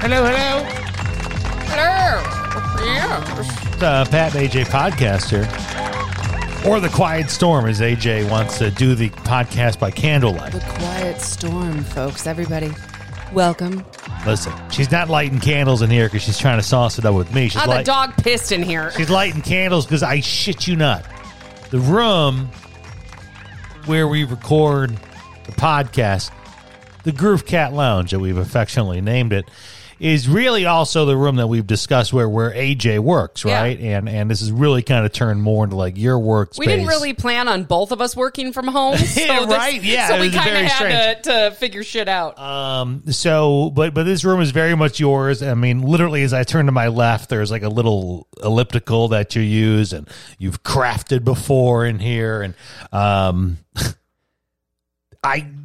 Hello. Hello. Yeah. Pat and AJ Podcast here. Or The Quiet Storm, as AJ wants to do the podcast by candlelight. The Quiet Storm, folks. Everybody, welcome. Listen, she's not lighting candles in here because she's trying to sauce it up with me. She's the dog pissed in here. She's lighting candles because I shit you not. The room where we record the podcast, the Groove Cat Lounge, that we've affectionately named it, is really also the room that we've discussed where AJ works, right? Yeah. And this is really kind of turned more into like your workspace. We didn't really plan on both of us working from home. So right? This, yeah. So we kind of had to figure shit out. But this room is very much yours. I mean, literally, as I turn to my left, there's like a little elliptical that you use and you've crafted before in here. And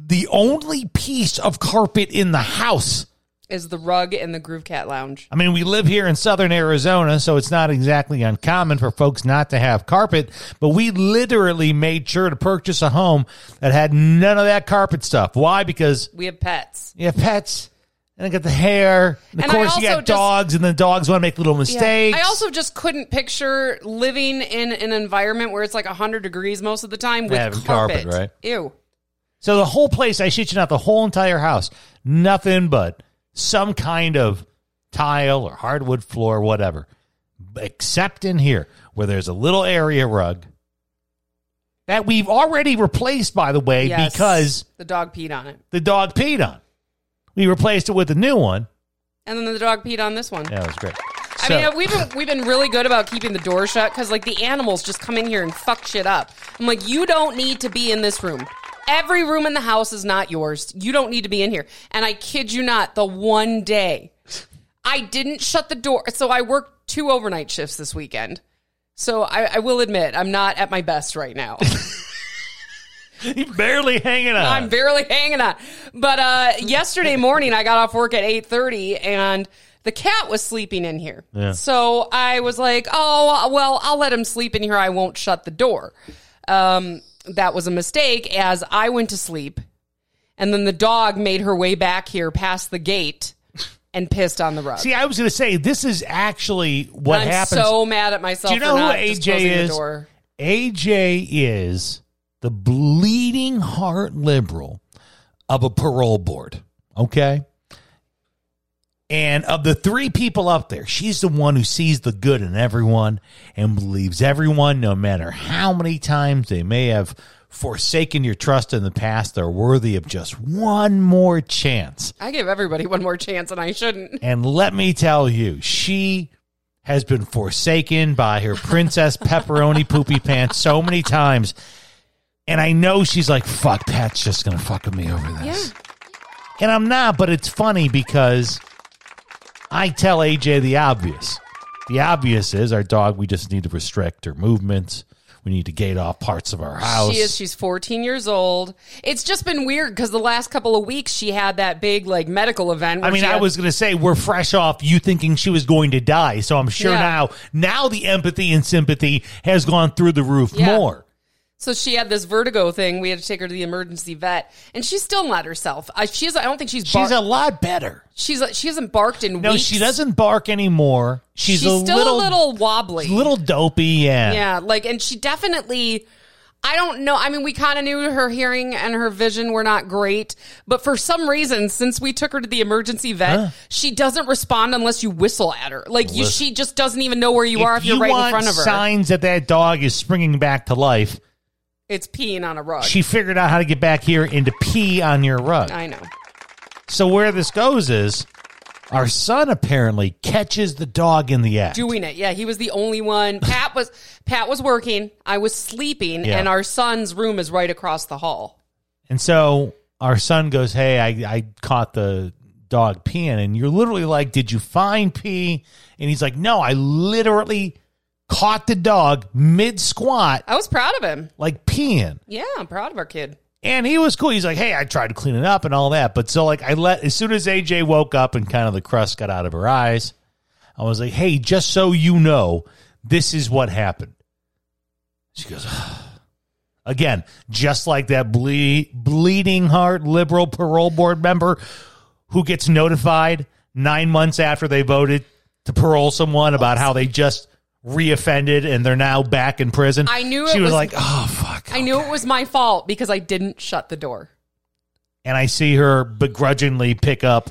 the only piece of carpet in the house is the rug in the Groove Cat Lounge. I mean, we live here in southern Arizona, so it's not exactly uncommon for folks not to have carpet, but we literally made sure to purchase a home that had none of that carpet stuff. Why? Because we have pets. You have pets, and I got the hair, and of course you got dogs, and the dogs want to make little mistakes. Yeah. I also just couldn't picture living in an environment where it's like 100 degrees most of the time with carpet, right? Ew. So the whole place, I shit you not, the whole entire house, nothing but some kind of tile or hardwood floor, whatever, except in here where there's a little area rug that we've already replaced, by the way, yes, because the dog peed on it. We replaced it with a new one. And then the dog peed on this one. Yeah, that was great. So, I mean, we've been really good about keeping the door shut because, like, the animals just come in here and fuck shit up. I'm like, you don't need to be in this room. Every room in the house is not yours. You don't need to be in here. And I kid you not, the one day I didn't shut the door. So I worked 2 overnight shifts this weekend. So I will admit, I'm not at my best right now. You're barely hanging on. I'm barely hanging on. But yesterday morning, I got off work at 8:30 and the cat was sleeping in here. Yeah. So I was like, oh, well, I'll let him sleep in here. I won't shut the door. That was a mistake, as I went to sleep, and then the dog made her way back here past the gate and pissed on the rug. See, I was going to say, this is actually what happens. I'm so mad at myself. Do you know who AJ is? AJ is the bleeding heart liberal of a parole board, okay? And of the 3 people up there, she's the one who sees the good in everyone and believes everyone, no matter how many times they may have forsaken your trust in the past, they're worthy of just one more chance. I give everybody one more chance, and I shouldn't. And let me tell you, she has been forsaken by her Princess Pepperoni Poopy Pants so many times. And I know she's like, fuck, Pat's just going to fuck me over this. Yeah. And I'm not, but it's funny because I tell AJ the obvious. The obvious is our dog, we just need to restrict her movements. We need to gate off parts of our house. She's 14 years old. It's just been weird because the last couple of weeks she had that big like medical event. I mean, I was going to say, we're fresh off you thinking she was going to die. So I'm sure now the empathy and sympathy has gone through the roof more. So she had this vertigo thing. We had to take her to the emergency vet, and she's still not herself. I don't think she's. She's a lot better. She hasn't barked in weeks. No, she doesn't bark anymore. She's still a little wobbly, a little dopey. Yeah. Like, and she definitely. I don't know. I mean, we kind of knew her hearing and her vision were not great, but for some reason, since we took her to the emergency vet, she doesn't respond unless you whistle at her. Like, she just doesn't even know where you are if you're right in front of her. Signs that dog is springing back to life. It's peeing on a rug. She figured out how to get back here and to pee on your rug. I know. So where this goes is our son apparently catches the dog in the act. Doing it. Yeah, he was the only one. Pat was working. I was sleeping. Yeah. And our son's room is right across the hall. And so our son goes, hey, I caught the dog peeing, and you're literally like, did you find pee? And he's like, no, I literally caught the dog mid-squat. I was proud of him. Like peeing. Yeah, I'm proud of our kid. And he was cool. He's like, hey, I tried to clean it up and all that. But so, like, as soon as AJ woke up and kind of the crust got out of her eyes, I was like, hey, just so you know, this is what happened. She goes, oh. Again, just like that bleeding heart liberal parole board member who gets notified 9 months after they voted to parole someone about how they just reoffended and they're now back in prison. I knew she was like, oh, fuck. I knew it was my fault because I didn't shut the door. And I see her begrudgingly pick up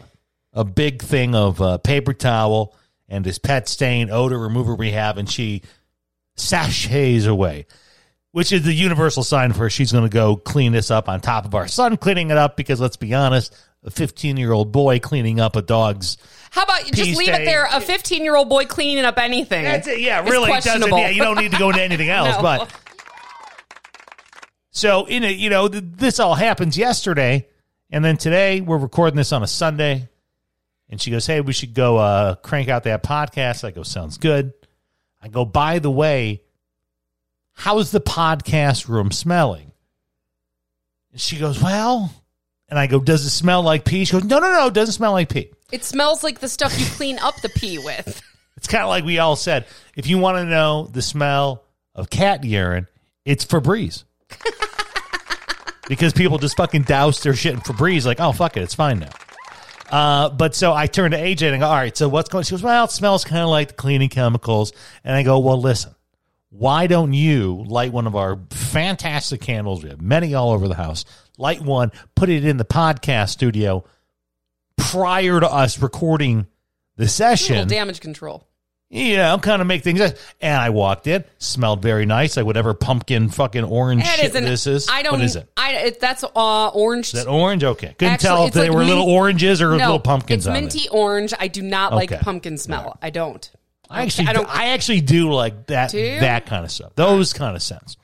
a big thing of paper towel and this pet stain odor remover we have, and she sachets away, which is the universal sign for she's going to go clean this up on top of our son cleaning it up, because let's be honest, a 15-year-old boy cleaning up a dog's How about you just leave it there? A 15-year-old boy cleaning up anything. That's it. Yeah, really doesn't. Yeah, you don't need to go into anything else. No. But so in it, you know, this all happens yesterday, and then today we're recording this on a Sunday, and she goes, "Hey, we should go crank out that podcast." I go, "Sounds good." I go, "By the way, how's the podcast room smelling?" And she goes, "Well," and I go, "Does it smell like pee?" She goes, No, it doesn't smell like pee. It smells like the stuff you clean up the pee with. It's kind of like we all said, if you want to know the smell of cat urine, it's Febreze. Because people just fucking douse their shit in Febreze, like, oh, fuck it, it's fine now. But so I turn to AJ and I go, all right, so what's going on? She goes, well, it smells kind of like the cleaning chemicals. And I go, well, listen, why don't you light one of our fantastic candles? We have many all over the house. Light one, put it in the podcast studio prior to us recording the session. A little damage control. Yeah, I'm kind of make things. And I walked in, smelled very nice, like whatever pumpkin fucking orange shit this is. I don't. What is it? That's orange. Is that orange? Okay. Couldn't tell if they were little oranges or little pumpkins. It's minty orange. I do not like pumpkin smell. I don't. I actually do like that kind of stuff. Those kind of scents.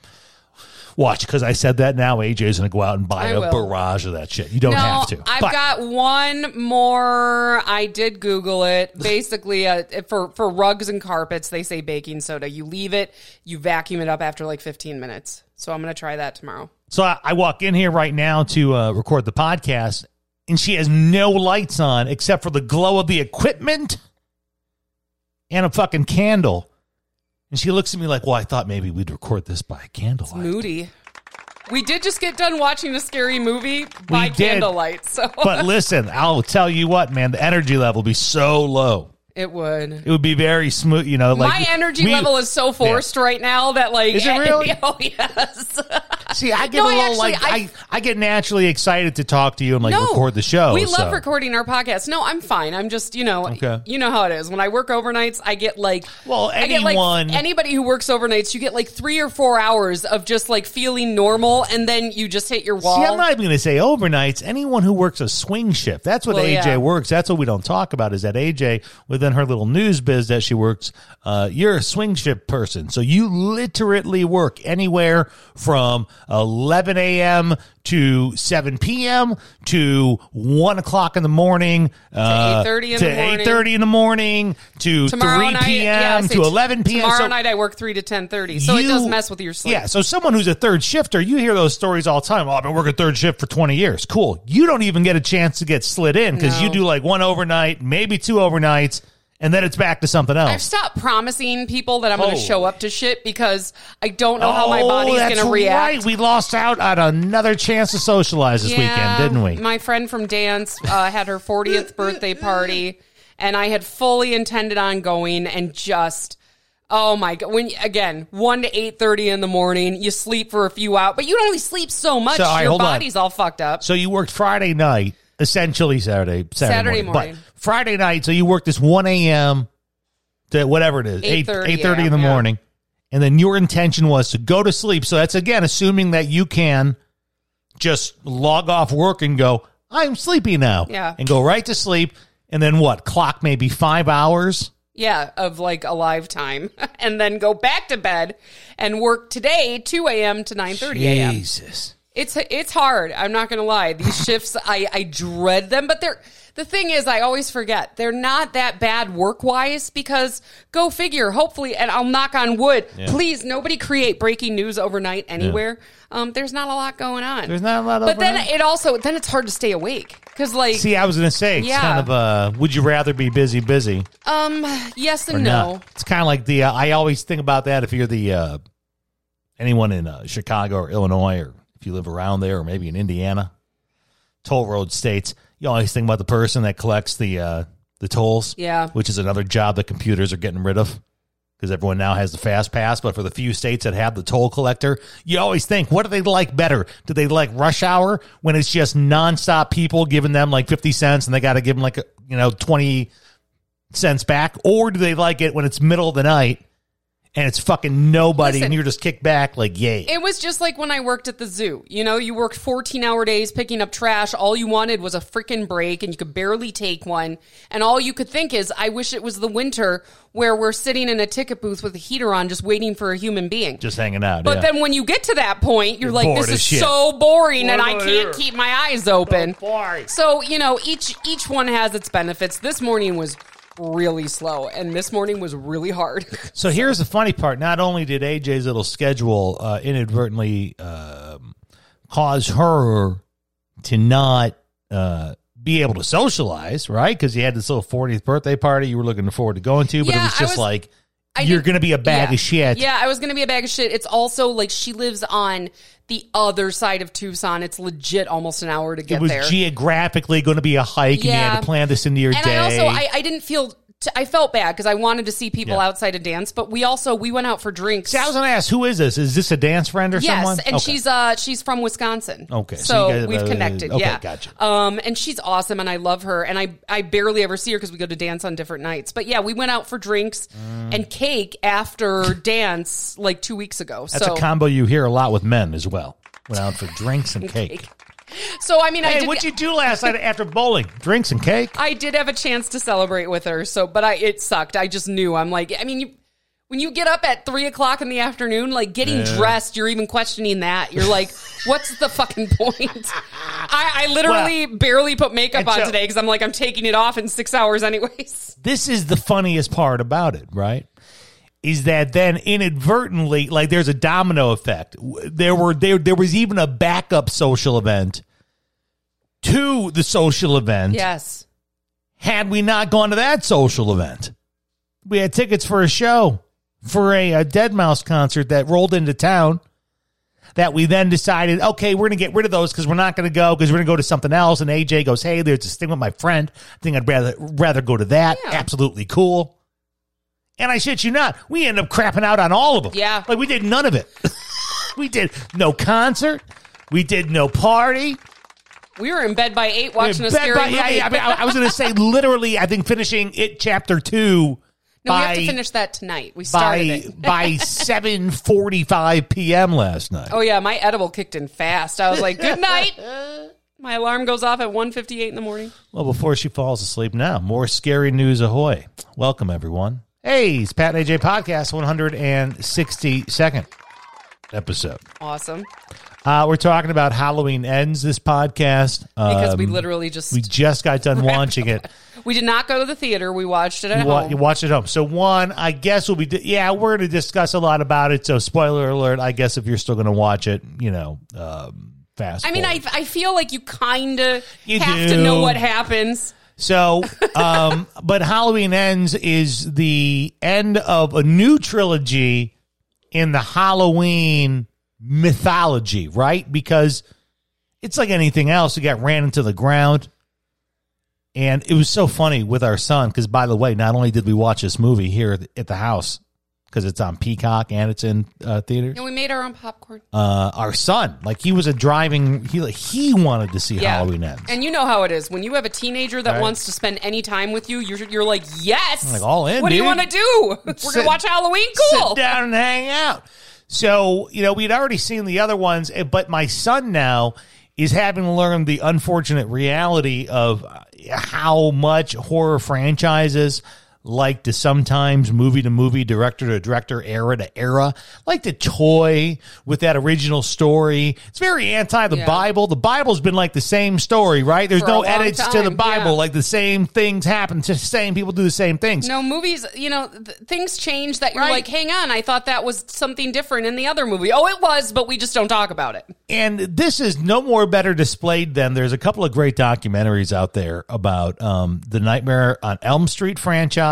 Watch, because I said that now, AJ's going to go out and buy a barrage of that shit. You don't have to. I've got one more. I did Google it. Basically, for rugs and carpets, they say baking soda. You leave it, you vacuum it up after like 15 minutes. So I'm going to try that tomorrow. So I walk in here right now to record the podcast, and she has no lights on except for the glow of the equipment and a fucking candle. And she looks at me like, well, I thought maybe we'd record this by candlelight. It's moody. We did just get done watching a scary movie by candlelight. So, but listen, I'll tell you what, man, the energy level would be so low. It would. It would be very smooth, you know. Like, my energy level is so forced right now that, like, is it really? Oh yes. See, I get I get naturally excited to talk to you and record the show. We love recording our podcast. No, I'm fine. I'm just, you know, you know how it is. When I work overnights, I get like, anybody who works overnights, you get like 3 or 4 hours of just like feeling normal, and then you just hit your wall. See, I'm not even going to say overnights. Anyone who works a swing shift, that's what AJ works. That's what we don't talk about, is that AJ within her little news biz that she works, you're a swing shift person. So you literally work anywhere from 11 a.m. to 7 p.m. to 1 o'clock in the morning, to 8:30 in the morning, to tomorrow 3 p.m. to 11 p.m. Tomorrow night I work 3 to 10:30, so it does mess with your sleep. Yeah, so someone who's a third shifter, you hear those stories all the time. Oh, I've been working third shift for 20 years. Cool. You don't even get a chance to get slid in because you do like one overnight, maybe two overnights, and then it's back to something else. I've stopped promising people that I'm going to show up to shit because I don't know how my body's going to react. Right. We lost out on another chance to socialize this weekend, didn't we? My friend from dance had her 40th birthday party, and I had fully intended on going, and just, oh my God. When, again, 1 to 8:30 in the morning, you sleep for a few hours, but you only sleep so much. So, your body's all fucked up. So you worked Friday night. Essentially Saturday morning. But Friday night, so you work this 1 a.m. to whatever it is, 8:30 in the morning, and then your intention was to go to sleep. So that's, again, assuming that you can just log off work and go, I'm sleepy now, and go right to sleep, and then what, clock maybe 5 hours? Yeah, of like a live time, and then go back to bed and work today, 2 a.m. to 9:30 a.m. Jesus. It's hard. I'm not going to lie. These shifts, I dread them, but they're the thing is, I always forget. They're not that bad work-wise because, go figure, hopefully, and I'll knock on wood. Yeah. Please, nobody create breaking news overnight anywhere. Yeah. There's not a lot going on. There's not a lot overnight. But then it's hard to stay awake. Cause like, see, I was going to say, it's kind of a, would you rather be busy? Yes and no. Not. It's kind of like the, I always think about that if you're the, anyone in Chicago or Illinois, or if you live around there, or maybe in Indiana, toll road states, you always think about the person that collects the tolls, which is another job that computers are getting rid of because everyone now has the fast pass. But for the few states that have the toll collector, you always think, what do they like better? Do they like rush hour when it's just nonstop people giving them like 50 cents and they got to give them like 20 cents back? Or do they like it when it's middle of the night and it's fucking nobody, and you're just kicked back like, yay. It was just like when I worked at the zoo. You worked 14-hour days picking up trash. All you wanted was a freaking break, and you could barely take one. And all you could think is, I wish it was the winter where we're sitting in a ticket booth with a heater on just waiting for a human being. Just hanging out, But then when you get to that point, you're like, this is so boring, and I can't keep my eyes open. So, each one has its benefits. This morning was really slow, and this morning was really hard. So here's the funny part. Not only did AJ's little schedule inadvertently cause her to not be able to socialize, right? Because you had this little 40th birthday party you were looking forward to going to, but it was just you're going to be a bag of shit. Yeah, I was going to be a bag of shit. It's also like she lives on the other side of Tucson. It's legit almost an hour to get there. It was geographically going to be a hike, and you had to plan this into your day. And I felt bad because I wanted to see people outside of dance, but we went out for drinks. See, I was going to ask, who is this? Is this a dance friend or someone? Yes, and she's from Wisconsin. Okay. So you guys, we've connected, okay, gotcha. And she's awesome, and I love her, and I barely ever see her because we go to dance on different nights. But yeah, we went out for drinks and cake after dance like 2 weeks ago. That's a combo you hear a lot with men as well. Went out for drinks and cake. So, I mean, hey, what'd you do last night after bowling? Drinks and cake? I did have a chance to celebrate with her, but it sucked. I just knew. I'm like, I mean, when you get up at 3 o'clock in the afternoon, like getting dressed, you're even questioning that. You're like, what's the fucking point? I literally barely put makeup on today because I'm like, I'm taking it off in 6 hours anyways. This is the funniest part about it, right? Is that then inadvertently, like there's a domino effect. There was even a backup social event to the social event. Yes. Had we not gone to that social event, we had tickets for a show, for a Deadmau5 concert that rolled into town that we then decided, okay, we're going to get rid of those because we're not going to go because we're going to go to something else. And AJ goes, hey, there's this thing with my friend. I think I'd rather go to that. Yeah. Absolutely cool. And I shit you not, we ended up crapping out on all of them. Yeah. Like, we did none of it. We did no concert. We did no party. We were in bed by 8 watching a scary movie. Yeah, I mean, I was going to say, literally, I think finishing it Chapter 2. No, we have to finish that tonight. We started it. By 7:45 p.m. last night. Oh, yeah, my edible kicked in fast. I was like, good night. My alarm goes off at 1:58 in the morning. Well, before she falls asleep now, more scary news ahoy. Welcome, everyone. Hey, it's Pat and AJ Podcast, 162nd episode. Awesome. We're talking about Halloween Ends, this podcast. Because we literally just got done watching it. We did not go to the theater. We watched it at home. You watched it at home. So one, I guess we're going to discuss a lot about it. So spoiler alert, I guess if you're still going to watch it, fast forward. I mean, I feel like you kind of have to know what happens. So, but Halloween Ends is the end of a new trilogy in the Halloween mythology, right? Because it's like anything else. It got ran into the ground. And it was so funny with our son, because, by the way, not only did we watch this movie here at the house, because it's on Peacock and it's in theaters. And we made our own popcorn. Our son, he was he wanted to see Halloween Ends. And you know how it is. When you have a teenager that wants to spend any time with you, you're like, yes! I'm like, all in, what do you want to do? We're going to watch Halloween? Cool! Sit down and hang out. So, we'd already seen the other ones, but my son now is having to learn the unfortunate reality of how much horror franchises like to sometimes movie to movie, director to director, era to era, like to toy with that original story. It's very anti the Bible. The Bible's been like the same story, right? There's no edits to the Bible. Like the same things happen to the same people, do the same things. No, movies, you know, things change that you're like, hang on, I thought that was something different in the other movie. Oh, it was, but we just don't talk about it. And this is no more better displayed than there's a couple of great documentaries out there about the Nightmare on Elm Street franchise.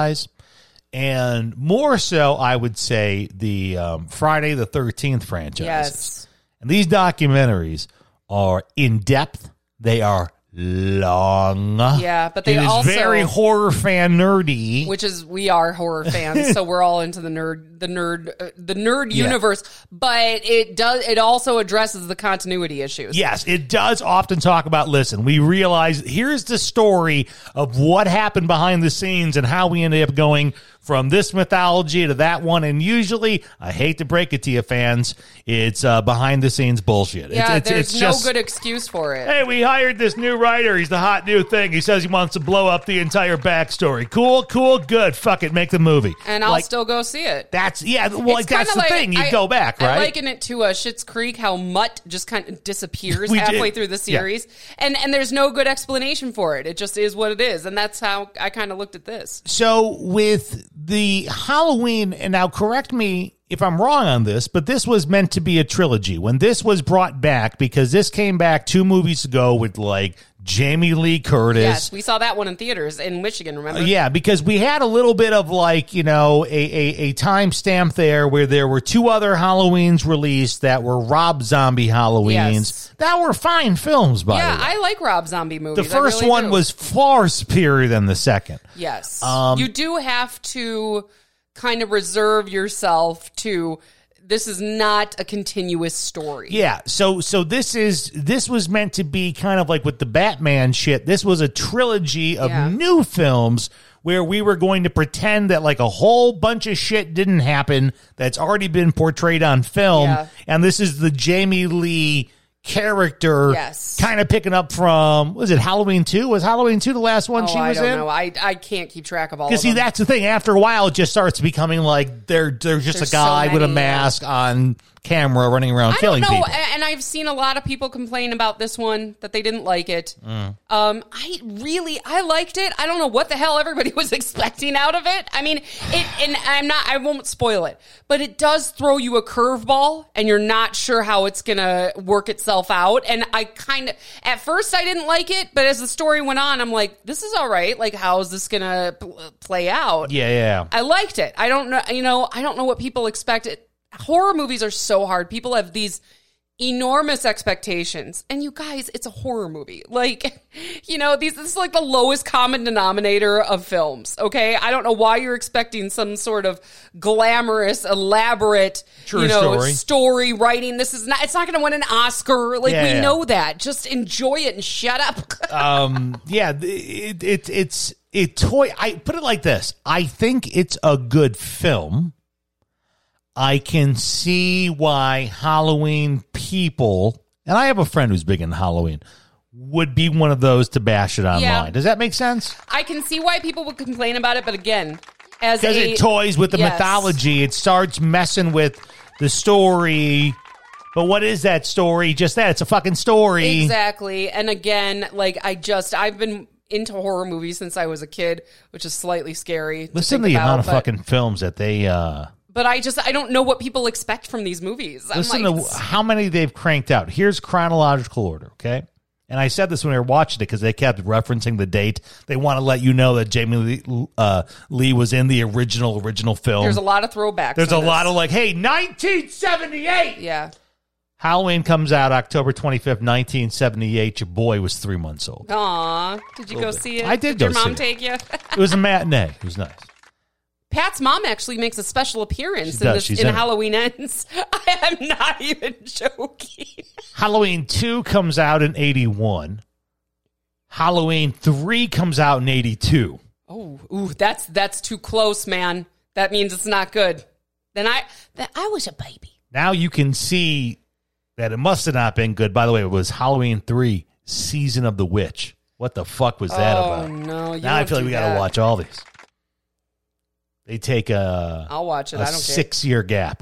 And more so, I would say, the Friday the 13th franchise. Yes. And these documentaries are in-depth. They are long. Yeah, but they also... It is very horror fan nerdy. Which is, we are horror fans, so we're all into the nerd universe. But it also addresses the continuity issues. Yes, it does often talk about, listen, we realize here's the story of what happened behind the scenes and how we ended up going from this mythology to that one. And usually, I hate to break it to you fans, it's behind the scenes bullshit. Yeah, there's just no good excuse for it. Hey, we hired this new writer. He's the hot new thing. He says he wants to blow up the entire backstory. Cool, good. Fuck it, make the movie. And I'll still go see it. That's, yeah, well, like, that's the thing. You go back, right? I liken it to Schitt's Creek, how Mutt just kind of disappears halfway through the series. Yeah. And there's no good explanation for it. It just is what it is. And that's how I kind of looked at this. So with... the Halloween, and now correct me if I'm wrong on this, but this was meant to be a trilogy. When this was brought back, because this came back 2 movies ago with, like, Jamie Lee Curtis. Yes, we saw that one in theaters in Michigan, remember? Yeah, because we had a little bit of, like, you know, a time stamp there where there were 2 other Halloweens released that were Rob Zombie Halloweens. Yes. That were fine films, by the way. Yeah, I like Rob Zombie movies. The first really one was far superior than the second. Yes. You do have to kind of reserve yourself to... This is not a continuous story. Yeah, so this was meant to be kind of like with the Batman shit. This was a trilogy of new films where we were going to pretend that like a whole bunch of shit didn't happen that's already been portrayed on film, and this is the Jamie Lee character kind of picking up from, was it Halloween 2? Was Halloween 2 the last one she was in? I don't know. I can't keep track of all of them. Because see, that's the thing. After a while, it just starts becoming like there's just a guy with a mask on camera running around killing people. I don't know, and I've seen a lot of people complain about this one, that they didn't like it. I liked it. I don't know what the hell everybody was expecting out of it. I mean, I won't spoil it, but it does throw you a curveball, and you're not sure how it's going to work itself out, and at first I didn't like it, but as the story went on, I'm like, this is all right. Like, how is this going to play out? Yeah. I liked it. I don't know, I don't know what people expected. Horror movies are so hard. People have these enormous expectations. And you guys, it's a horror movie. Like, this is like the lowest common denominator of films, okay? I don't know why you're expecting some sort of glamorous, elaborate, story writing. It's not going to win an Oscar. Like, we know that. Just enjoy it and shut up. It's a toy. I put it like this. I think it's a good film. I can see why Halloween people, and I have a friend who's big in Halloween, would be one of those to bash it online. Yeah. Does that make sense? I can see why people would complain about it, but again, because it toys with the mythology. It starts messing with the story. But what is that story? Just that. It's a fucking story. Exactly. And again, like, I've been into horror movies since I was a kid, which is slightly scary. Listen to the amount of fucking films that they... But I don't know what people expect from these movies. Listen to how many they've cranked out. Here's chronological order, okay? And I said this when we were watching it because they kept referencing the date. They want to let you know that Jamie Lee was in the original film. There's a lot of throwbacks. There's a lot of like, hey, 1978! Yeah. Halloween comes out October 25th, 1978. Your boy was 3 months old. Aw. Did you go see it? I did go see it. Did your mom take you? It was a matinee. It was nice. Pat's mom actually makes a special appearance in Halloween Ends. I am not even joking. Halloween 2 comes out in 81. Halloween 3 comes out in 82. Oh, ooh, that's too close, man. That means it's not good. Then I was a baby. Now you can see that it must have not been good. By the way, it was Halloween 3, Season of the Witch. What the fuck was that about? No, now I feel like we got to watch all these. They take a I'll watch it. I don't care. 6-year gap.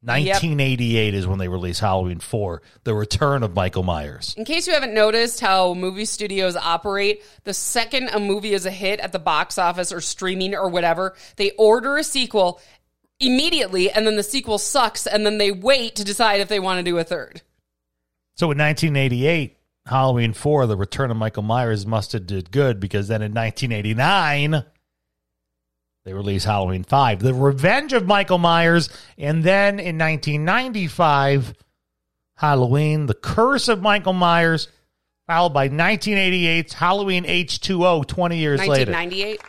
1988 is when they released Halloween 4, the return of Michael Myers. In case you haven't noticed how movie studios operate, the second a movie is a hit at the box office or streaming or whatever, they order a sequel immediately, and then the sequel sucks, and then they wait to decide if they want to do a third. So in 1988, Halloween 4, the return of Michael Myers must have did good, because then in 1989... they released Halloween 5, the Revenge of Michael Myers, and then in 1995, Halloween, the Curse of Michael Myers, followed by 1988's Halloween H2O, 20 years later. 1998?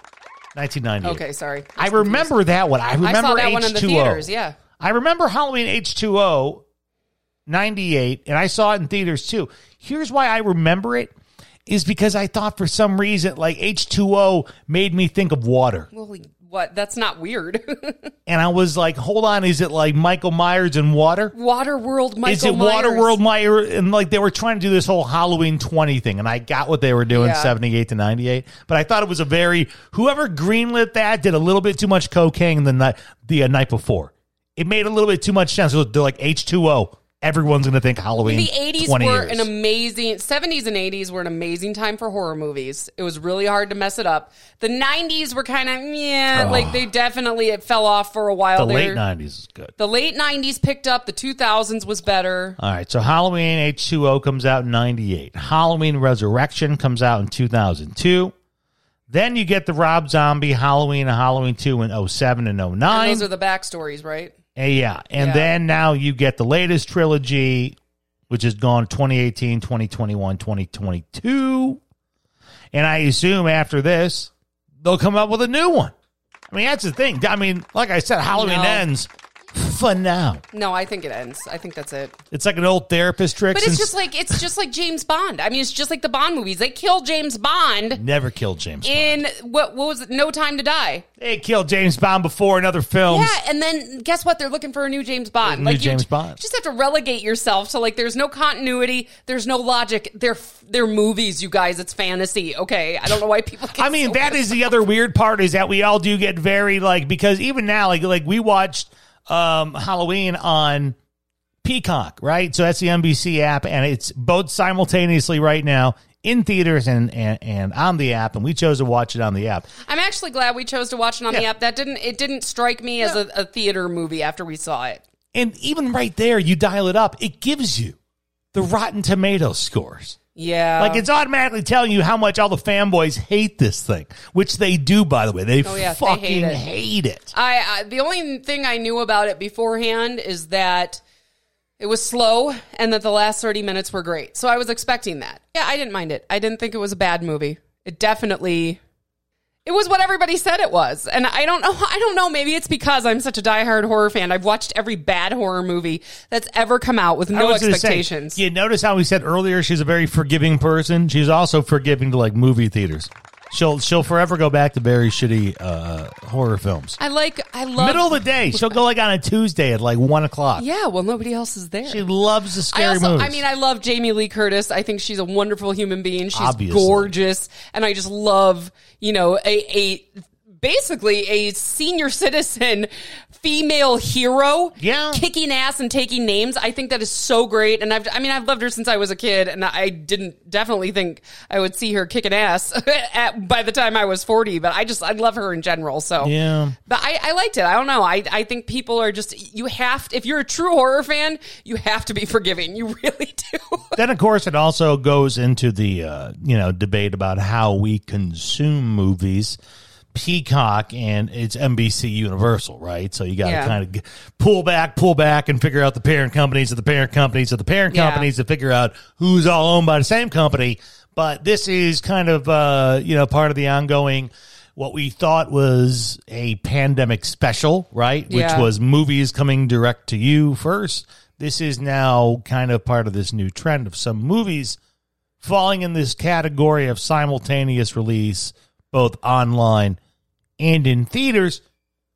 1998. Okay, sorry. I remember that one. I remember H2O. I saw that H2O. One in the theaters, yeah. I remember Halloween H2O, 98, and I saw it in theaters too. Here's why I remember it. Is because I thought for some reason, like H2O made me think of water. Well, what? That's not weird. And I was like, hold on, is it like Michael Myers and water? Waterworld Michael Myers. Is it Myers? Waterworld Myers? And like they were trying to do this whole Halloween 20 thing, and I got what they were doing, 78 to 98. But I thought it was a very, whoever greenlit that did a little bit too much cocaine the night before. It made a little bit too much sense. They're like H2O. Everyone's going to think Halloween. The 80s were an amazing, 70s and 80s were an amazing time for horror movies. It was really hard to mess it up. The 90s were kind of, like they definitely, it fell off for a while. The late 90s is good. The late 90s picked up. The 2000s was better. All right, so Halloween H2O comes out in 98. Halloween Resurrection comes out in 2002. Then you get the Rob Zombie Halloween and Halloween 2 in 07 and 09. And those are the backstories, right? Yeah, and then now you get the latest trilogy, which has gone 2018, 2021, 2022. And I assume after this, they'll come up with a new one. I mean, that's the thing. I mean, like I said, Halloween ends for now. No, I think it ends. I think that's it. It's like an old therapist trick. But it's just like James Bond. I mean, it's just like the Bond movies. They killed James Bond. Never killed James Bond. In what was it? No Time to Die. They killed James Bond before in other films. Yeah, and then guess what? They're looking for a new James Bond. Like James Bond. You just have to relegate yourself to like there's no continuity, there's no logic. They're movies, you guys. It's fantasy. Okay, I don't know why people. Get I mean, so that is the other weird part is that we all do get very like because even now like we watched. Halloween on Peacock, right? So that's the NBC app, and it's both simultaneously right now in theaters and on the app, and we chose to watch it on the app. I'm actually glad we chose to watch it on the app. It didn't strike me as a theater movie after we saw it. And even right there, you dial it up, it gives you the Rotten Tomatoes scores. Yeah. Like, it's automatically telling you how much all the fanboys hate this thing, which they do, by the way. They fucking they hate it. The only thing I knew about it beforehand is that it was slow and that the last 30 minutes were great. So I was expecting that. Yeah, I didn't mind it. I didn't think it was a bad movie. It definitely... It was what everybody said it was. And I don't know. Maybe it's because I'm such a diehard horror fan. I've watched every bad horror movie that's ever come out with no expectations. You notice how we said earlier she's a very forgiving person. She's also forgiving to like movie theaters. She'll forever go back to very shitty horror films. I love middle of the day. She'll go like on a Tuesday at like 1 o'clock. Yeah, well nobody else is there. She loves the scary movies. I mean, I love Jamie Lee Curtis. I think she's a wonderful human being. She's gorgeous, and I just love basically a senior citizen female hero kicking ass and taking names. I think that is so great. And I've loved her since I was a kid, and I didn't definitely think I would see her kicking ass by the time I was 40, but I love her in general. So yeah, but I liked it. I don't know. I think people are just, you have to, if you're a true horror fan, you have to be forgiving. You really do. Then of course it also goes into the, debate about how we consume movies. Peacock and it's NBC Universal, right? So you got to kind of pull back and figure out the parent companies of the parent companies of the parent companies to figure out who's all owned by the same company. But this is kind of, part of the ongoing, what we thought was a pandemic special, right? Which was movies coming direct to you first. This is now kind of part of this new trend of some movies falling in this category of simultaneous release, both online and in theaters,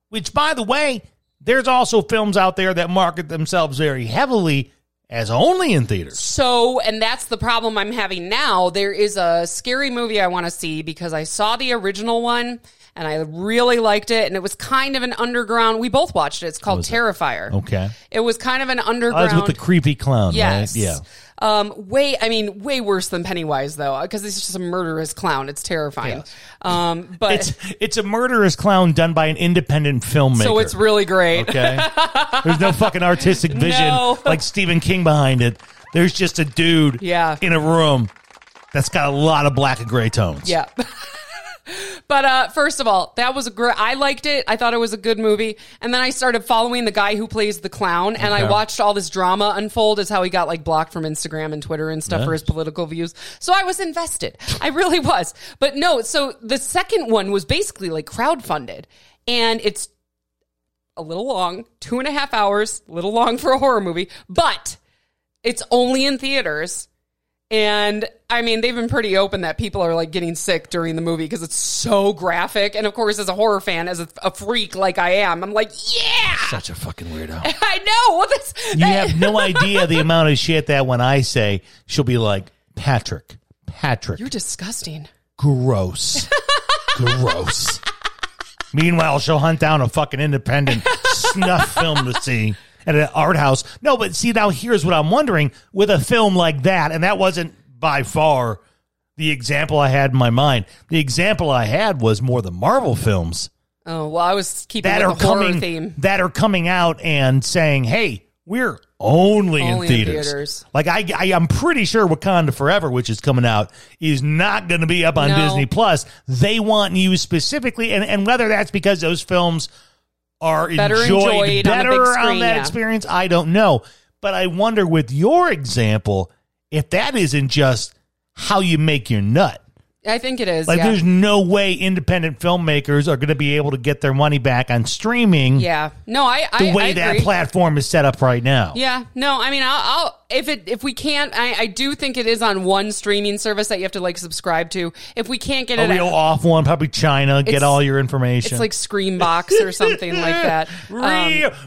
which, by the way, there's also films out there that market themselves very heavily as only in theaters. So, and that's the problem I'm having now. There is a scary movie I want to see because I saw the original one and I really liked it. And it was kind of an underground. We both watched it. It's called Terrifier. Okay. It was kind of an underground. With the creepy clown, yes. Right? Yeah. Way worse than Pennywise, though, because it's just a murderous clown. It's terrifying. Yes. But it's a murderous clown done by an independent filmmaker. So it's really great. Okay. There's no fucking artistic vision like Stephen King behind it. There's just a dude in a room that's got a lot of black and gray tones. Yeah. But first of all, that was I liked it. I thought it was a good movie. And then I started following the guy who plays the clown, and I watched all this drama unfold as how he got like blocked from Instagram and Twitter and stuff for his political views. So I was invested. I really was. But no, so the second one was basically like crowdfunded, and it's a little long, 2.5 hours, a little long for a horror movie, but it's only in theaters. And, I mean, they've been pretty open that people are, like, getting sick during the movie because it's so graphic. And, of course, as a horror fan, as a freak like I am, I'm like, yeah! Such a fucking weirdo. I know! Well, you have no idea the amount of shit that when I say, she'll be like, Patrick. You're disgusting. Gross. Meanwhile, she'll hunt down a fucking independent snuff film to see. At an art house. No, but see, now here's what I'm wondering. With a film like that, and that wasn't by far the example I had in my mind. The example I had was more the Marvel films. Oh, well, I was keeping that with the horror theme. That are coming out and saying, hey, we're only in theaters. Like, I'm pretty sure Wakanda Forever, which is coming out, is not going to be up on Disney+. They want you specifically, and whether that's because those films are enjoyed better on that experience, I don't know. But I wonder with your example, if that isn't just how you make your nut. I think it is. Like, there's no way independent filmmakers are going to be able to get their money back on streaming. Yeah. No, I that platform is set up right now. Yeah. No, I mean, I'll if we can't, I do think it is on one streaming service that you have to like subscribe to. If we can't get it, off one, probably China, get all your information. It's like Screambox or something like that.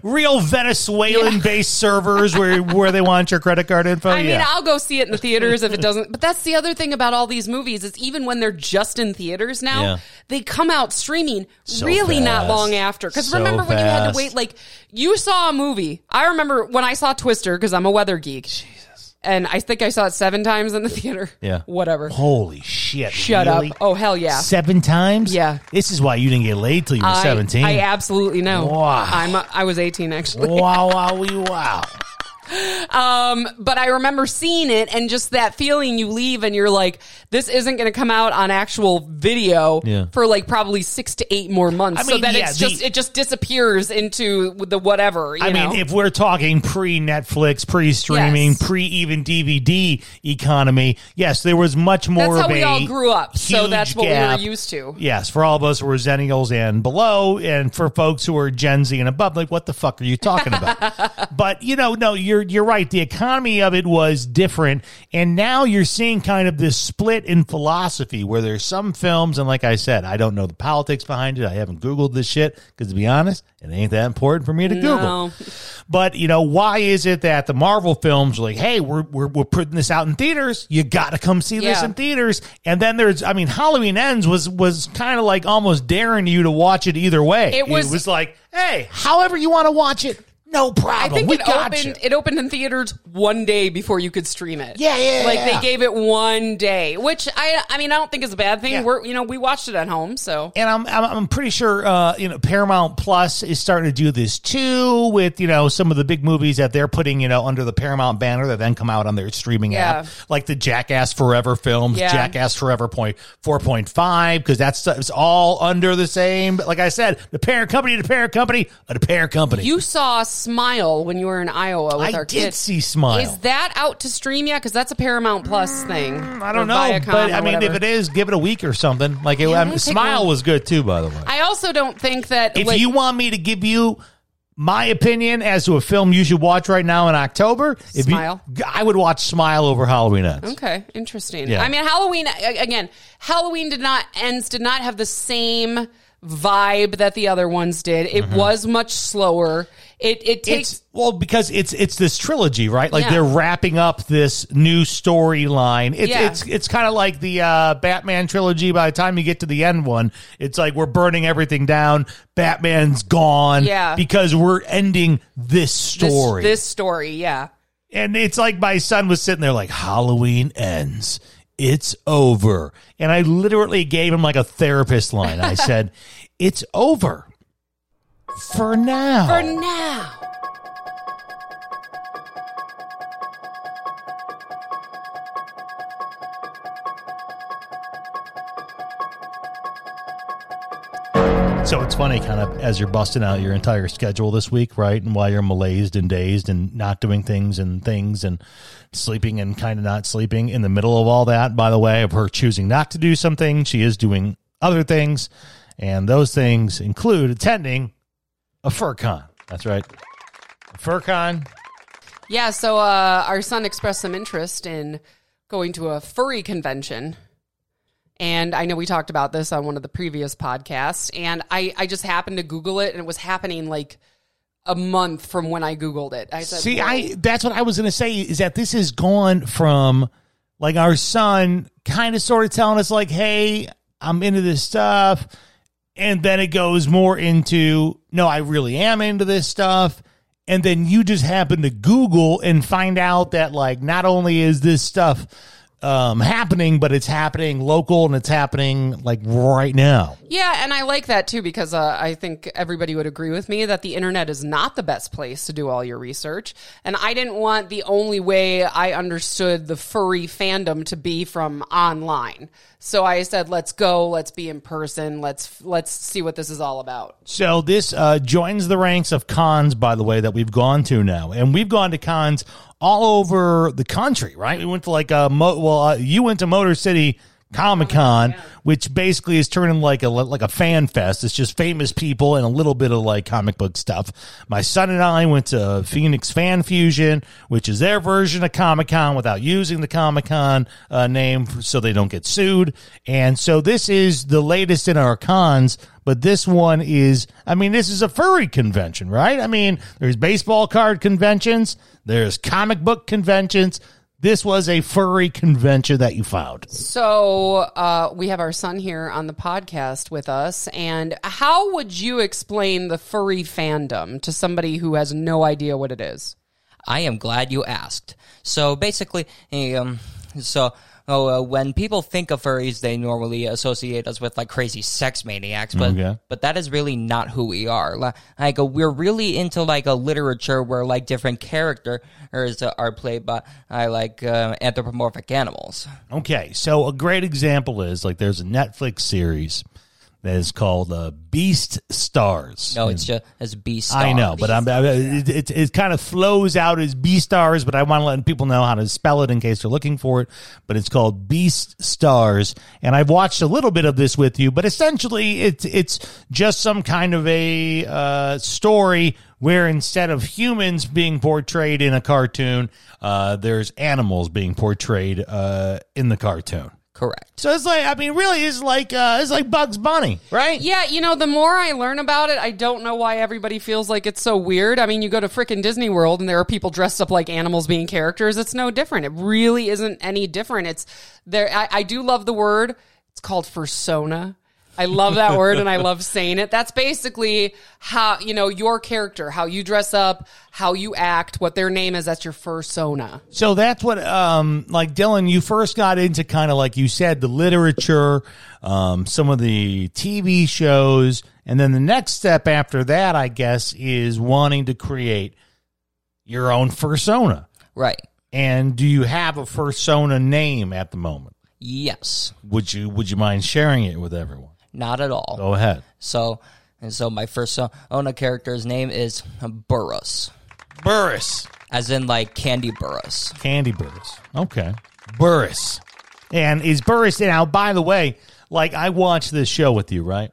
Real Venezuelan-based servers where they want your credit card info. I mean, I'll go see it in the theaters if it doesn't. But that's the other thing about all these movies is even when they're just in theaters now, they come out streaming not long after. Because remember when you had to wait, like, you saw a movie. I remember when I saw Twister, because I'm a weather geek. Jesus. And I think I saw it 7 times in the theater. Yeah. Whatever. Holy shit. Shut up. Oh, hell yeah. 7 times? Yeah. This is why you didn't get laid till you were 17. I absolutely know. Wow. I was 18, actually. Wow. But I remember seeing it and just that feeling you leave and you're like, this isn't going to come out on actual video for like probably 6 to 8 more months. I mean, so that it just disappears into the whatever. I mean, if we're talking pre-Netflix, pre-streaming, pre-even DVD economy, yes, there was much more of a huge gap. That's how we all grew up. So that's what we were used to. Yes, for all of us who were Zennials and below, and for folks who are Gen Z and above, like, what the fuck are you talking about? But, you're right. The economy of it was different. And now you're seeing kind of this split in philosophy where there's some films. And like I said, I don't know the politics behind it. I haven't Googled this shit because, to be honest, it ain't that important for me to Google. But, why is it that the Marvel films are like, hey, we're putting this out in theaters. You got to come see this in theaters. And then there's, I mean, Halloween Ends was kind of like almost daring you to watch it either way. It was like, hey, however you want to watch it. No problem. I think it opened in theaters one day before you could stream it. Yeah. They gave it one day, which I mean I don't think is a bad thing. Yeah. We watched it at home, so. And I'm pretty sure Paramount Plus is starting to do this too with some of the big movies that they're putting under the Paramount banner that then come out on their streaming app, like the Jackass Forever films, Jackass Forever 4.5, because it's all under the same. Like I said, the parent company. You saw Smile when you were in Iowa with our kids. I did see Smile. Is that out to stream yet? Because that's a Paramount Plus thing. I don't know, but I mean, if it is, give it a week or something. Like, Smile was good too, by the way. I also don't think that if you want me to give you my opinion as to a film you should watch right now in October, I would watch Smile over Halloween Ends. Okay, interesting. Yeah. I mean, Halloween did not have the same vibe that the other ones did. It was much slower. It takes because it's this trilogy, right? Like they're wrapping up this new storyline. It's kind of like the Batman trilogy. By the time you get to the end one, it's like we're burning everything down. Batman's gone, because we're ending this story. This story, yeah. And it's like my son was sitting there like, Halloween ends. It's over. And I literally gave him like a therapist line. I said, it's over. For now. For now. So it's funny kind of as you're busting out your entire schedule this week, right? And while you're malazed and dazed and not doing things and sleeping and kind of not sleeping in the middle of all that, by the way, of her choosing not to do something, she is doing other things. And those things include attending a FurCon. That's right. A FurCon. Yeah, so our son expressed some interest in going to a furry convention. And I know we talked about this on one of the previous podcasts, and I just happened to Google it, and it was happening like a month from when I Googled it. I said, see, well, that's what I was going to say, is that this has gone from, like, our son kind of sort of telling us, like, hey, I'm into this stuff, and then it goes more into, no, I really am into this stuff, and then you just happen to Google and find out that, like, not only is this stuff happening, but it's happening local and it's happening like right now. Yeah, and I like that too, because I think everybody would agree with me that the internet is not the best place to do all your research. And I didn't want the only way I understood the furry fandom to be from online. So I said, let's go, let's be in person, let's see what this is all about. So this joins the ranks of cons, by the way, that we've gone to now. And we've gone to cons all over the country, right? We went to like you went to Motor City Comic Con, which basically is turning like a fan fest. It's just famous people and a little bit of like comic book stuff. My son and I went to Phoenix Fan Fusion, which is their version of Comic Con without using the Comic Con name, so they don't get sued. And so this is the latest in our cons. But this one is, I mean, this is a furry convention, right? I mean, there's baseball card conventions. There's comic book conventions. This was a furry convention that you found. So we have our son here on the podcast with us. And how would you explain the furry fandom to somebody who has no idea what it is? I am glad you asked. So basically, when people think of furries, they normally associate us with like crazy sex maniacs, but that is really not who we are. Like we're really into like a literature where like different characters are played by anthropomorphic animals. Okay, so a great example is like there's a Netflix series that is called Beastars. No, it's Beastars. I know, but it kind of flows out as Beastars, but I want to let people know how to spell it in case they're looking for it. But it's called Beastars, and I've watched a little bit of this with you, but essentially it's just some kind of a story where instead of humans being portrayed in a cartoon, there's animals being portrayed in the cartoon. Correct. So it's like, I mean, really is like, it's like Bugs Bunny, right? Yeah, you know, the more I learn about it, I don't know why everybody feels like it's so weird. I mean, you go to frickin' Disney World and there are people dressed up like animals being characters. It's no different. It really isn't any different. It's there. I do love the word. It's called Fursona. I love that word and I love saying it. That's basically how, you know, your character, how you dress up, how you act, what their name is. That's your fursona. So that's what, like Dylan, you first got into kind of like you said, the literature, some of the TV shows. And then the next step after that, I guess, is wanting to create your own fursona. Right. And do you have a fursona name at the moment? Yes. Would you mind sharing it with everyone? Not at all. Go ahead. So my Fursona character's name is Burris. Burris. As in, like, Candy Burris. Candy Burris. Okay. Burris. And is Burris... Now, by the way, like, I watched this show with you, right?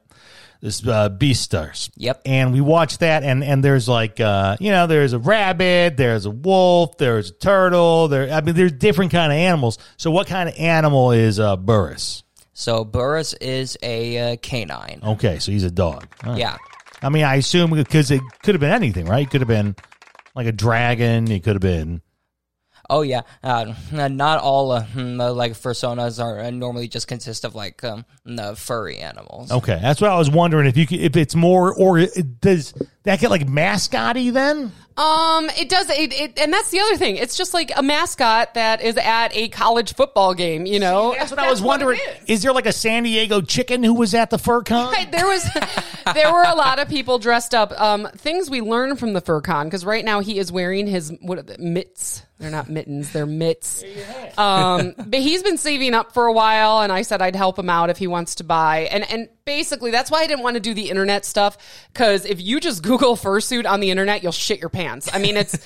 This Beastars. Yep. And we watched that, and there's, like, there's a rabbit, there's a wolf, there's a turtle. There's different kind of animals. So what kind of animal is Burris? So Burris is a canine. Okay, so he's a dog. Right. Yeah. I mean, I assume because it could have been anything, right? It could have been like a dragon. It could have been. Oh, yeah. Not all like Fursonas are normally just consist of like furry animals. Okay, that's what I was wondering if you could, if it's more or does that get like mascot-y then? It does. And that's the other thing. It's just like a mascot that is at a college football game, you know? See, that's what I was wondering. Is there like a San Diego chicken who was at the FurCon? Right, there were a lot of people dressed up. Things we learned from the FurCon, because right now he is wearing his mitts. They're not mittens. They're mitts. But he's been saving up for a while, and I said I'd help him out if he wants to buy. And basically, that's why I didn't want to do the internet stuff, because if you just Google fursuit on the internet, you'll shit your pants. I mean, it's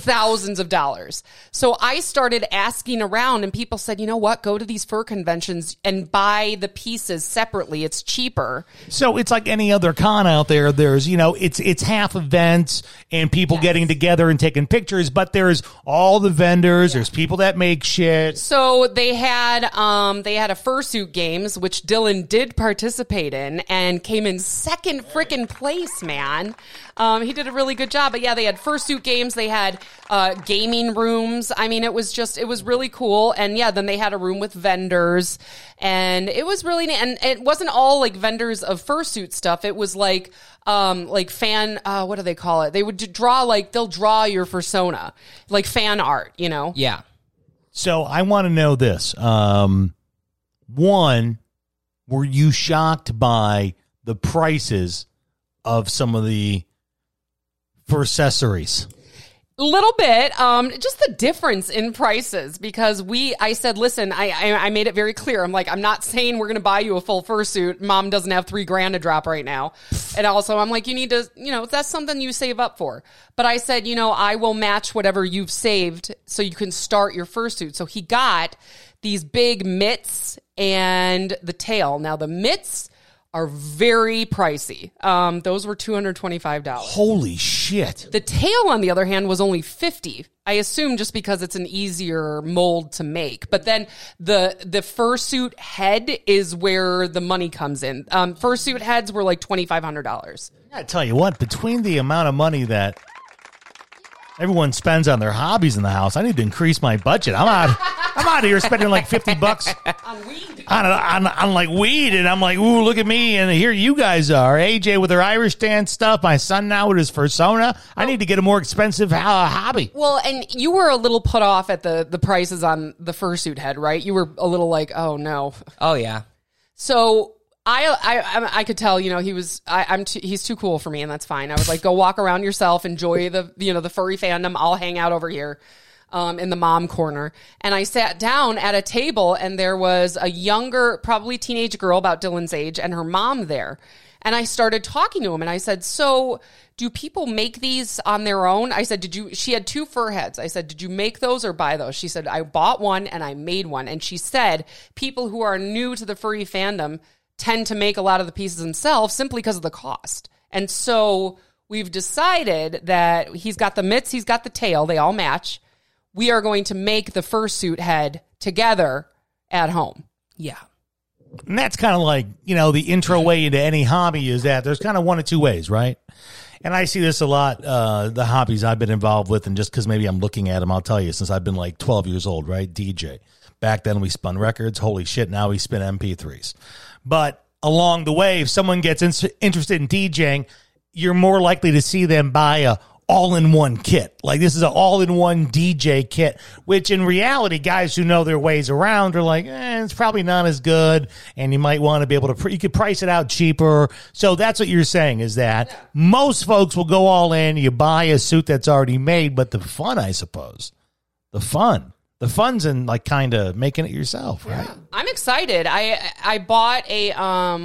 thousands of dollars. So I started asking around, and people said, you know what? Go to these fur conventions and buy the pieces separately. It's cheaper. So it's like any other con out there. There's, you know, it's half events and people getting together and taking pictures, but there's all the vendors. Yeah. There's people that make shit. So they had a fursuit games, which Dylan did participate in and came in second freaking place, man. He did a really good job. But yeah, they had fursuit games. They had gaming rooms. I mean, it was really cool. And yeah, then they had a room with vendors, and it was really neat. And it wasn't all like vendors of fursuit stuff. It was like fan, what do they call it? They would draw, like, they'll draw your fursona, like fan art, you know? Yeah. So I want to know this. One, were you shocked by the prices of some of the fursuccessories? A little bit. Just the difference in prices, because I said, listen, I made it very clear. I'm like, I'm not saying we're going to buy you a full fursuit. Mom doesn't have $3,000 to drop right now. And also I'm like, you need to, you know, that's something you save up for. But I said, you know, I will match whatever you've saved so you can start your fursuit. So he got these big mitts and the tail. Now the mitts are very pricey. Those were $225. Holy shit. The tail, on the other hand, was only $50. I assume just because it's an easier mold to make. But then the fursuit head is where the money comes in. Fursuit heads were like $2,500. I tell you what, between the amount of money that everyone spends on their hobbies in the house, I need to increase my budget. I'm out of here spending like $50 on weed. On like weed, and I'm like, ooh, look at me, and here you guys are. AJ with her Irish dance stuff, my son now with his fursona. I need to get a more expensive hobby. Well, and you were a little put off at the prices on the fursuit head, right? You were a little like, oh no, oh yeah. So I could tell, you know, he's too cool for me, and that's fine. I was like, go walk around yourself, enjoy the furry fandom. I'll hang out over here. In the mom corner. And I sat down at a table, and there was a younger, probably teenage girl about Dylan's age, and her mom there. And I started talking to him, and I said, so do people make these on their own? I said, she had two fur heads. I said, did you make those or buy those? She said, I bought one and I made one. And she said, people who are new to the furry fandom tend to make a lot of the pieces themselves simply because of the cost. And so we've decided that he's got the mitts, he's got the tail, they all match. We are going to make the fursuit head together at home. Yeah. And that's kind of like, you know, the intro way into any hobby is that there's kind of one of two ways, right? And I see this a lot, the hobbies I've been involved with, and just because maybe I'm looking at them, I'll tell you, since I've been like 12 years old, right? DJ. Back then we spun records. Holy shit, now we spin MP3s. But along the way, if someone gets interested in DJing, you're more likely to see them buy a all-in-one kit. Like, this is an all-in-one DJ kit, which in reality, guys who know their ways around are like, it's probably not as good, and you might want to be able to, you could price it out cheaper. So that's what you're saying, is that most folks will go all in, you buy a suit that's already made, but the fun, I suppose, the fun's in, like, kind of making it yourself, right? Yeah. I'm excited. I bought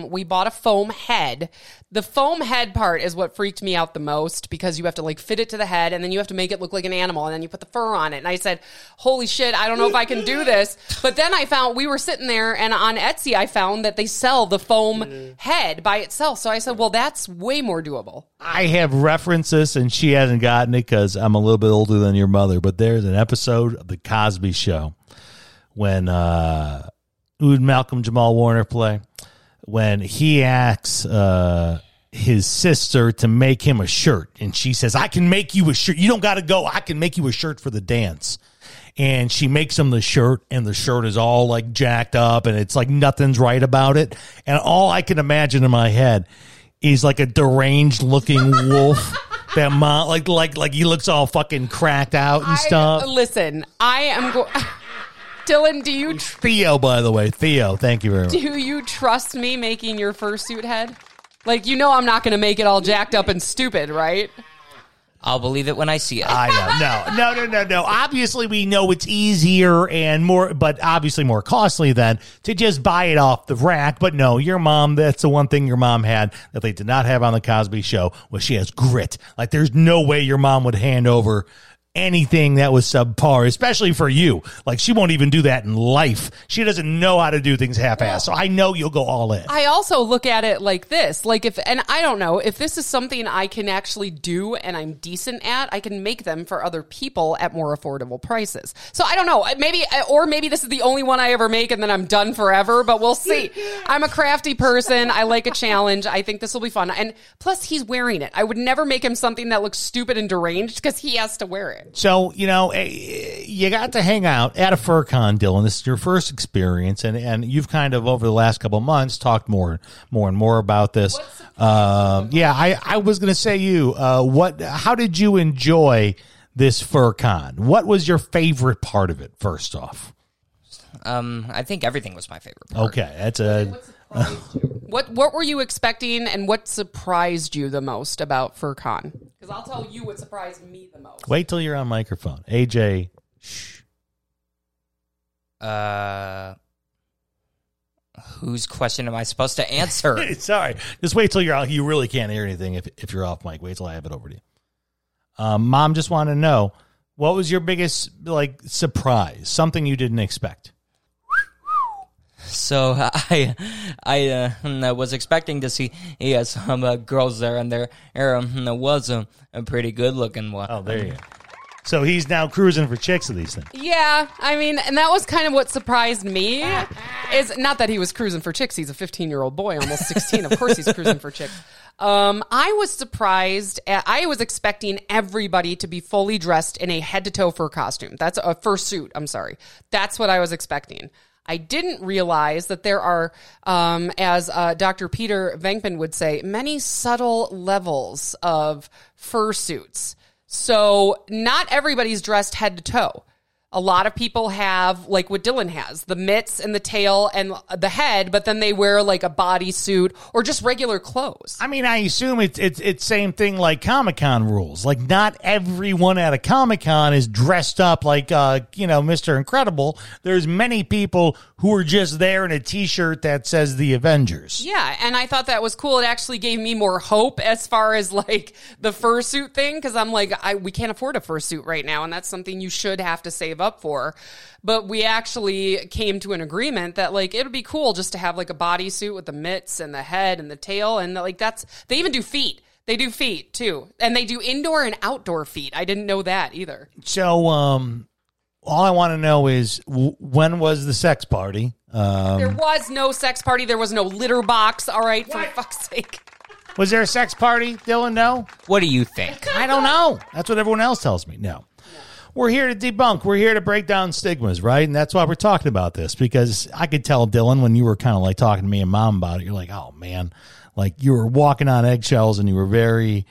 we bought a foam head. The foam head part is what freaked me out the most, because you have to, like, fit it to the head, and then you have to make it look like an animal, and then you put the fur on it. And I said, holy shit, I don't know if I can do this. But then I found, we were sitting there, and on Etsy, I found that they sell the foam head by itself. So I said, well, that's way more doable. I have references, and she hasn't gotten it because I'm a little bit older than your mother, but there's an episode of The Cosby Show when would Malcolm Jamal Warner play when he asks his sister to make him a shirt, and she says, I can make you a shirt. You don't got to go. I can make you a shirt for the dance. And she makes him the shirt, and the shirt is all like jacked up, and it's like nothing's right about it. And all I can imagine in my head is like a deranged looking wolf. That mom, like he looks all fucking cracked out and stuff. Listen, I am going. Dylan, do you? Theo, by the way, Theo, thank you very much. Do you trust me making your fursuit head? Like, you know, I'm not going to make it all jacked up and stupid, right? I'll believe it when I see it. I know. No. Obviously, we know it's easier and more, but obviously more costly than to just buy it off the rack. But no, your mom, that's the one thing your mom had that they did not have on The Cosby Show, was she has grit. Like, there's no way your mom would hand over anything that was subpar, especially for you. Like, she won't even do that in life. She doesn't know how to do things half-assed, so I know you'll go all in. I also look at it like this. Like, if, and I don't know, if this is something I can actually do and I'm decent at, I can make them for other people at more affordable prices. So I don't know. Maybe this is the only one I ever make and then I'm done forever, but we'll see. I'm a crafty person. I like a challenge. I think this will be fun. And plus, he's wearing it. I would never make him something that looks stupid and deranged because he has to wear it. So, you know, you got to hang out at a fur con, Dylan. This is your first experience, and you've kind of, over the last couple of months, talked more and more about this. I was going to say you. How did you enjoy this fur con? What was your favorite part of it, first off? I think everything was my favorite part. Okay, that's a... What were you expecting, and what surprised you the most about FurCon? Because I'll tell you what surprised me the most. Wait till you're on microphone, AJ. Shh. Whose question am I supposed to answer? Sorry, just wait till you're out. You really can't hear anything if you're off mic. Wait till I have it over to you. Mom just wanted to know, what was your biggest surprise? Something you didn't expect. So I was expecting to see some girls there, and there was a pretty good-looking one. Oh, there you go. So he's now cruising for chicks of these things. Yeah, I mean, and that was kind of what surprised me. Is not that he was cruising for chicks. He's a 15-year-old boy, almost 16. Of course he's cruising for chicks. I was surprised. I was expecting everybody to be fully dressed in a head-to-toe fur costume. That's a fursuit, I'm sorry. That's what I was expecting. I didn't realize that there are, as Dr. Peter Venkman would say, many subtle levels of fursuits. So not everybody's dressed head to toe. A lot of people have, like what Dylan has, the mitts and the tail and the head, but then they wear like a bodysuit or just regular clothes. I mean, I assume it's same thing like Comic-Con rules. Like, not everyone at a Comic-Con is dressed up like, Mr. Incredible. There's many people who are just there in a T-shirt that says The Avengers. Yeah, and I thought that was cool. It actually gave me more hope as far as like the fursuit thing, because I'm like, we can't afford a fursuit right now, and that's something you should have to save up for. But we actually came to an agreement that like it would be cool just to have like a bodysuit with the mitts and the head and the tail, and like that's, they even do feet. They do feet too, and they do indoor and outdoor feet. I didn't know that either. So all I want to know is when was the sex party? There was no sex party. There was no litter box. All right, what? For fuck's sake. Was there a sex party, Dylan? No. What do you think? I don't know. That's what everyone else tells me. No. We're here to debunk. We're here to break down stigmas, right? And that's why we're talking about this, because I could tell, Dylan, when you were kind of like talking to me and Mom about it, you're like, oh man, like you were walking on eggshells, and you were very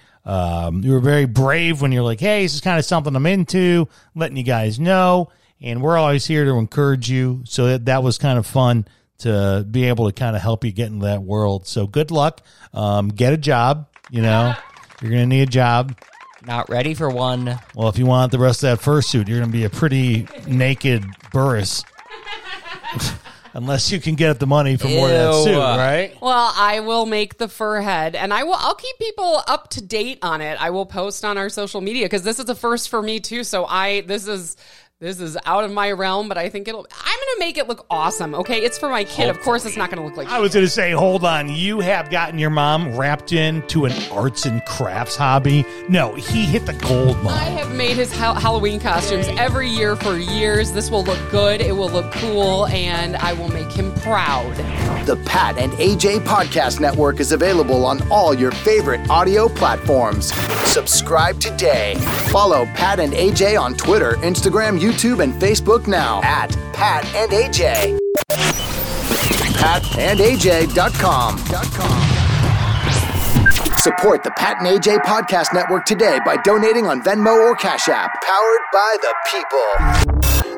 brave when you're like, hey, this is kind of something I'm into, letting you guys know, and we're always here to encourage you. So that was kind of fun to be able to kind of help you get into that world. So good luck. Get a job. You know, you're going to need a job. Not ready for one. Well, if you want the rest of that fursuit, you're going to be a pretty naked Burris. Unless you can get the money for more of that suit, right? Well, I will make the fur head, and I'll keep people up to date on it. I will post on our social media, because this is a first for me too. So this is out of my realm, but I think I'm trying to make it look awesome, okay? It's for my kid. Of course it's not going to look like I was going to say, hold on. You have gotten your mom wrapped into an arts and crafts hobby. No, he hit the gold mine. I have made his Halloween costumes every year for years. This will look good. It will look cool, and I will make him proud. The Pat and AJ Podcast Network is available on all your favorite audio platforms. Subscribe today. Follow Pat and AJ on Twitter, Instagram, YouTube, and Facebook now at Pat and AJ. PatandAJ.com. Support the Pat and AJ Podcast Network today by donating on Venmo or Cash App. Powered by the people.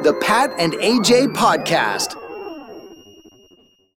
The Pat and AJ Podcast.